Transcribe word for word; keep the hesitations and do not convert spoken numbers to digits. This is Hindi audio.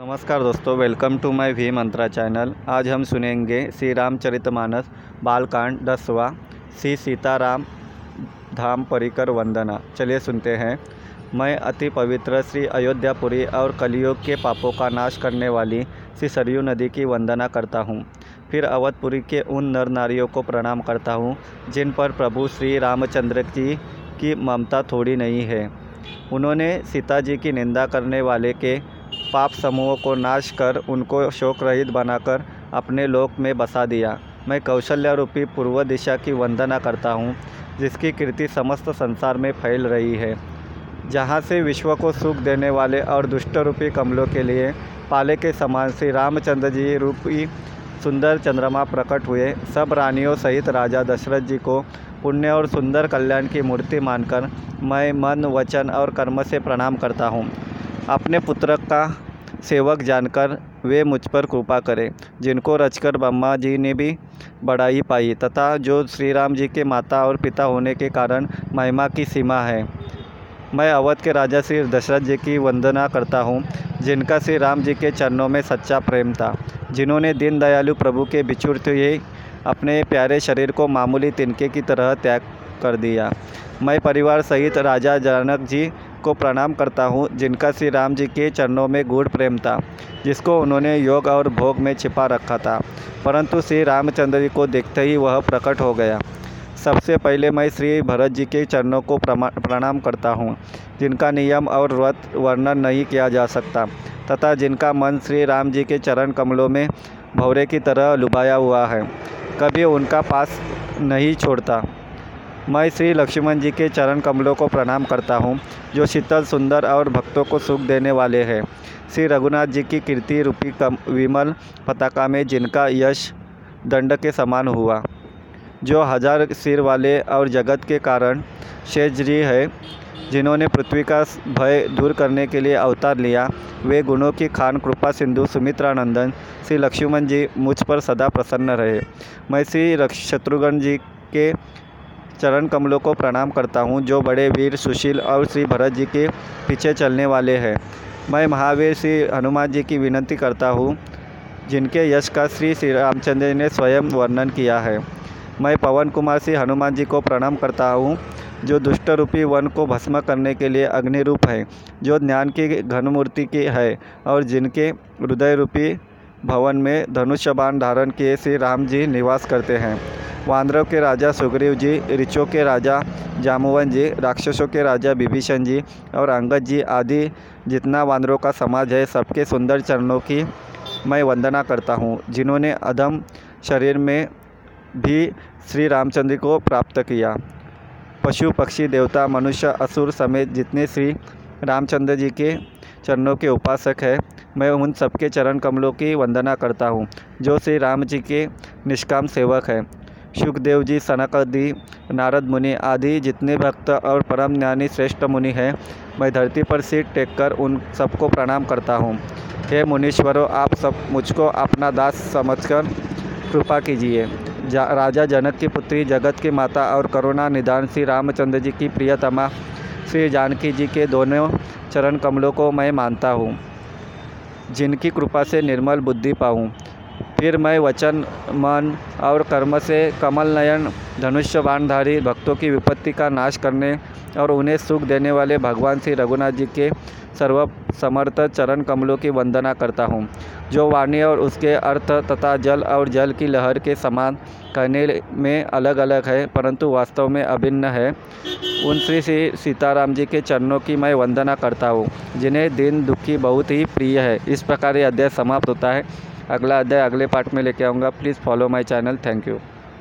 नमस्कार दोस्तों, welcome to my V Mantra channel. आज हम सुनेंगे श्री रामचरितमानस बालकांड दसवां, श्री सीताराम धाम परिकर वंदना। चलिए सुनते हैं। मैं अति पवित्र श्री अयोध्यापुरी और कलियुग के पापों का नाश करने वाली श्री सरयू नदी की वंदना करता हूं। फिर अवधपुरी के उन नर नारियों को प्रणाम करता हूं जिन पर प्रभु श्री रामचंद्र जी की ममता थोड़ी नहीं है। उन्होंने सीता जी की निंदा करने वाले के पाप समूहों को नाश कर उनको शोक रहित बनाकर अपने लोक में बसा दिया। मैं कौशल्या रूपी पूर्व दिशा की वंदना करता हूँ जिसकी कीर्ति समस्त संसार में फैल रही है, जहाँ से विश्व को सुख देने वाले और दुष्ट रूपी कमलों के लिए पाले के समान श्री रामचंद्र जी रूपी सुंदर चंद्रमा प्रकट हुए। सब रानियों सहित राजा दशरथ जी को पुण्य और सुंदर कल्याण की मूर्ति मानकर मैं मन, वचन और कर्म से प्रणाम करता हूँ। अपने पुत्र का सेवक जानकर वे मुझ पर कृपा करें, जिनको रचकर ब्रह्मा जी ने भी बढ़ाई पाई तथा जो श्री राम जी के माता और पिता होने के कारण महिमा की सीमा है। मैं अवध के राजा श्री दशरथ जी की वंदना करता हूँ जिनका श्री राम जी के चरणों में सच्चा प्रेम था, जिन्होंने दीन दयालु प्रभु के बिछुड़ते हुए अपने प्यारे शरीर को मामूली तिनके की तरह त्याग कर दिया। मैं परिवार सहित राजा जनक जी को प्रणाम करता हूँ जिनका श्री राम जी के चरणों में गूढ़ प्रेम था, जिसको उन्होंने योग और भोग में छिपा रखा था, परंतु श्री रामचंद्र जी को देखते ही वह प्रकट हो गया। सबसे पहले मैं श्री भरत जी के चरणों को प्रणाम करता हूँ जिनका नियम और व्रत वर्णन नहीं किया जा सकता तथा जिनका मन श्री राम जी के चरण कमलों में भंवरे की तरह लुभाया हुआ है, कभी उनका पास नहीं छोड़ता। मैं श्री लक्ष्मण जी के चरण कमलों को प्रणाम करता हूँ जो शीतल, सुंदर और भक्तों को सुख देने वाले हैं। श्री रघुनाथ जी की कीर्ति रूपी कम विमल पताका में जिनका यश दंड के समान हुआ, जो हजार सिर वाले और जगत के कारण शेष जी है, जिन्होंने पृथ्वी का भय दूर करने के लिए अवतार लिया। वे गुणों की खान, कृपा सिंधु, सुमित्रानंदन श्री लक्ष्मण जी मुझ पर सदा प्रसन्न रहे। मैं श्री शत्रुघ्न जी के चरण कमलों को प्रणाम करता हूँ जो बड़े वीर, सुशील और श्री भरत जी के पीछे चलने वाले हैं। मैं महावीर श्री हनुमान जी की विनती करता हूँ जिनके यश का श्री श्री रामचंद्र ने स्वयं वर्णन किया है। मैं पवन कुमार श्री हनुमान जी को प्रणाम करता हूँ जो दुष्ट रूपी वन को भस्म करने के लिए अग्नि रूप है, जो ज्ञान की घनमूर्ति की है और जिनके हृदय रूपी भवन में धनुष बाण धारण किए श्री राम जी निवास करते हैं। वानरों के राजा सुग्रीव जी, ऋषियों के राजा जामवंत जी, राक्षसों के राजा विभीषण जी और अंगद जी आदि जितना वानरों का समाज है, सबके सुंदर चरणों की मैं वंदना करता हूँ जिन्होंने अधम शरीर में भी श्री रामचंद्र को प्राप्त किया। पशु, पक्षी, देवता, मनुष्य, असुर समेत जितने श्री रामचंद्र जी के चरणों के उपासक है, मैं उन सबके चरण कमलों की वंदना करता हूँ जो श्री राम जी के निष्काम सेवक हैं। शुकदेव जी, सनकादि, नारद मुनि आदि जितने भक्त और परम ज्ञानी श्रेष्ठ मुनि हैं, मैं धरती पर सिर टेककर उन सबको प्रणाम करता हूँ। हे मुनीश्वरों, आप सब मुझको अपना दास समझकर कृपा कीजिए। जा, राजा जनक की पुत्री, जगत की माता और करुणा निदान श्री रामचंद्र जी की प्रियतमा श्री जानकी जी के दोनों चरण कमलों को मैं मानता हूँ जिनकी कृपा से निर्मल बुद्धि पाऊँ। फिर मैं वचन, मन और कर्म से कमल नयन धनुष बाणधारी भक्तों की विपत्ति का नाश करने और उन्हें सुख देने वाले भगवान श्री रघुनाथ जी के सर्व समर्थ चरण कमलों की वंदना करता हूँ, जो वाणी और उसके अर्थ तथा जल और जल की लहर के समान कहने में अलग अलग है परंतु वास्तव में अभिन्न है। उन श्री श्री सीताराम जी के चरणों की मैं वंदना करता हूँ जिन्हें दीन दुखी बहुत ही प्रिय है। इस प्रकार यह अध्याय समाप्त होता है। अगला अध्याय अगले पार्ट में लेके आऊँगा। Please follow my channel. Thank you.